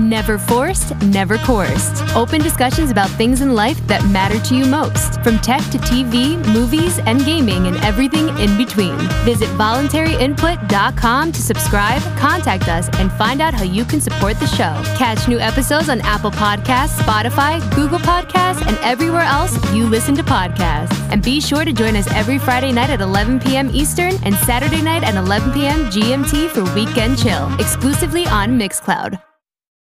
Never forced, never coerced. Open discussions about things in life that matter to you most, from tech to TV, movies, and gaming, and everything in between. Visit voluntaryinput.com to subscribe, contact us, and find out how you can support the show. Catch new episodes on Apple Podcasts, Spotify, Google Podcasts, and everywhere else you listen to podcasts. And be sure to join us every Friday night at 11 p.m. Eastern and Saturday night at 11 p.m. GMT for Weekend Chill, exclusively on Mixcloud.